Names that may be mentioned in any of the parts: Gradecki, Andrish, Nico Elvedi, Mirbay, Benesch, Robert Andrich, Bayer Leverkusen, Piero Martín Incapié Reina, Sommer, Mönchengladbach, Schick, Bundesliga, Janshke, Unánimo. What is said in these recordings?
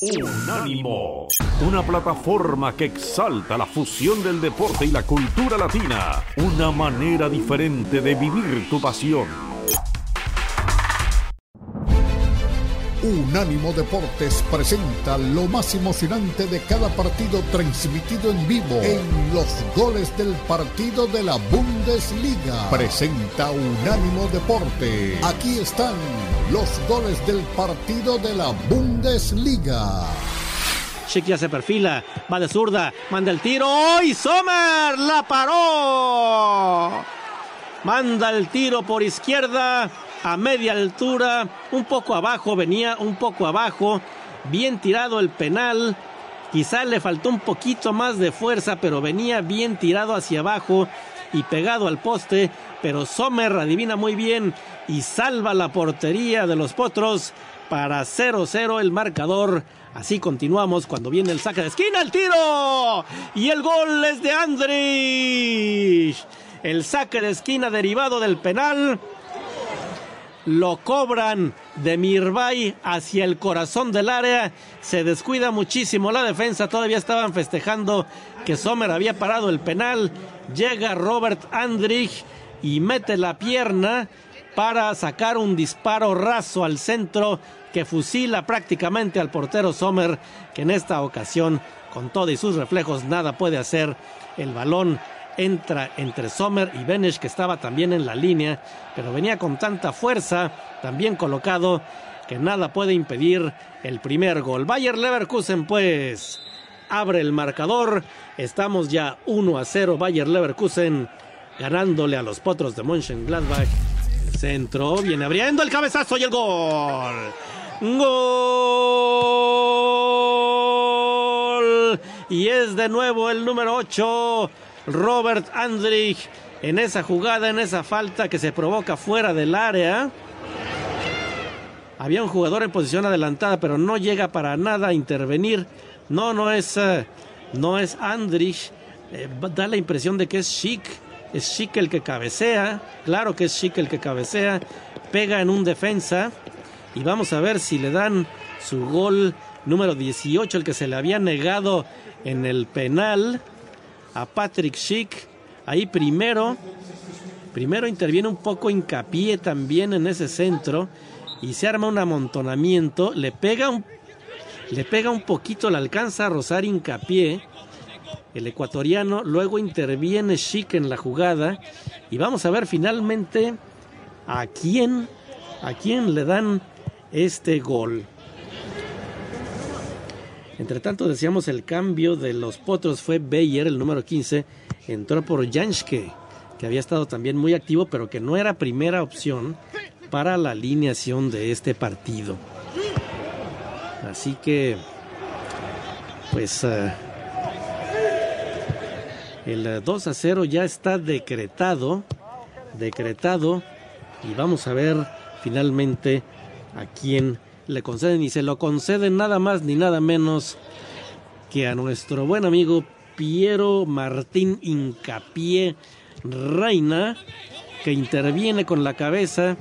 Unánimo, una plataforma que exalta la fusión del deporte y la cultura latina, una manera diferente de vivir tu pasión. Unánimo Deportes presenta lo más emocionante de cada partido transmitido en vivo en los goles del partido de la Bundesliga. Presenta Unánimo Deportes. Aquí están los goles del partido de la Bundesliga. Schick ya se perfila, va de zurda, manda el tiro, y Sommer la paró. Manda el tiro por izquierda, a media altura, un poco abajo, venía un poco abajo, bien tirado el penal. Quizás le faltó un poquito más de fuerza, pero venía bien tirado hacia abajo y pegado al poste, pero Sommer adivina muy bien y salva la portería de los potros para 0-0 el marcador. Así continuamos cuando viene el saque de esquina, el tiro y el gol es de Andrish. El saque de esquina derivado del penal lo cobran de Mirbay hacia el corazón del área. Se descuida muchísimo la defensa. Todavía estaban festejando que Sommer había parado el penal. Llega Robert Andrich y mete la pierna para sacar un disparo raso al centro que fusila prácticamente al portero Sommer, que en esta ocasión, con todo y sus reflejos, nada puede hacer. El balón entra entre Sommer y Benesch, que estaba también en la línea, pero venía con tanta fuerza, también colocado, que nada puede impedir el primer gol. Bayer Leverkusen, pues, abre el marcador. Estamos ya 1-0, Bayer Leverkusen ganándole a los potros de Mönchengladbach. El centro, viene abriendo el cabezazo y el gol. ¡Gol! Y es de nuevo el número 8, Robert Andrich, en esa jugada, en esa falta que se provoca fuera del área. Había un jugador en posición adelantada, pero no llega para nada a intervenir. No es Andrich. Da la impresión de que es Schick. Es Schick el que cabecea. Claro que es Schick el que cabecea. Pega en un defensa. Y vamos a ver si le dan su gol número 18, el que se le había negado en el penal a Patrick Schick. Ahí primero interviene un poco Incapié también en ese centro y se arma un amontonamiento. Le pega un poquito, le alcanza a rozar Incapié, el ecuatoriano. Luego interviene Schick en la jugada y vamos a ver finalmente a quién le dan este gol. Entre tanto, decíamos, el cambio de los potros fue Bayer, el número 15, entró por Janshke, que había estado también muy activo, pero que no era primera opción para la alineación de este partido. Así que, pues, el 2-0 ya está decretado, y vamos a ver finalmente a quién le conceden, y se lo conceden nada más ni nada menos que a nuestro buen amigo Piero Martín Incapié Reina, que interviene con la cabeza,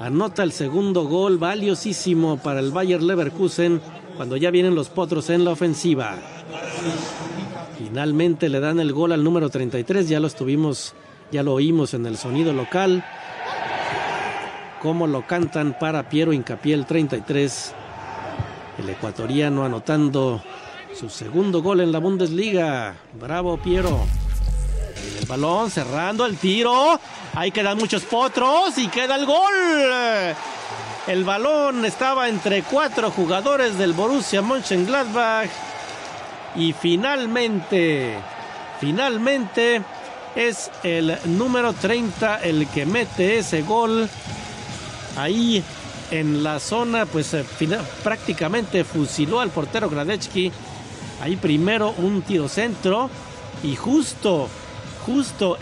anota el segundo gol, valiosísimo para el Bayer Leverkusen cuando ya vienen los potros en la ofensiva. Finalmente le dan el gol al número 33, ya lo oímos en el sonido local, cómo lo cantan para Piero Incapié, el 33, el ecuatoriano, anotando su segundo gol en la Bundesliga. Bravo, Piero. El balón, cerrando el tiro, ahí quedan muchos potros y queda el gol. El balón estaba entre 4 jugadores del Borussia Mönchengladbach y finalmente es el número 30 el que mete ese gol. Ahí en la zona, pues prácticamente fusiló al portero Gradecki. Ahí primero un tiro centro y justo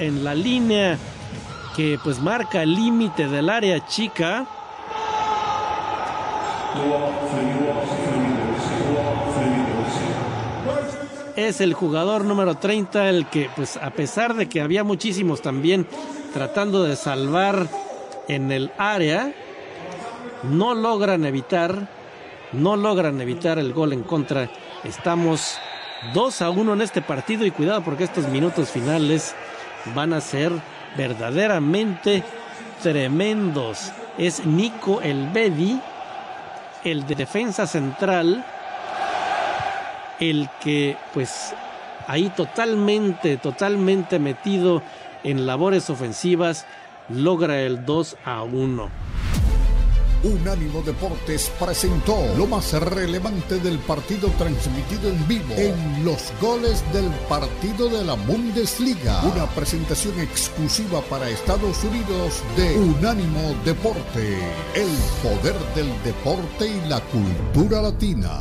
en la línea que pues marca el límite del área chica. Es el jugador número 30 el que, pues, a pesar de que había muchísimos también tratando de salvar en el área, no logran evitar no logran evitar el gol en contra. Estamos 2-1 en este partido y cuidado porque estos minutos finales van a ser verdaderamente tremendos. Es Nico Elvedi, el de defensa central, el que pues ahí totalmente metido en labores ofensivas logra el 2-1. Unánimo Deportes presentó lo más relevante del partido transmitido en vivo en los goles del partido de la Bundesliga. Una presentación exclusiva para Estados Unidos de Unánimo Deporte, el poder del deporte y la cultura latina.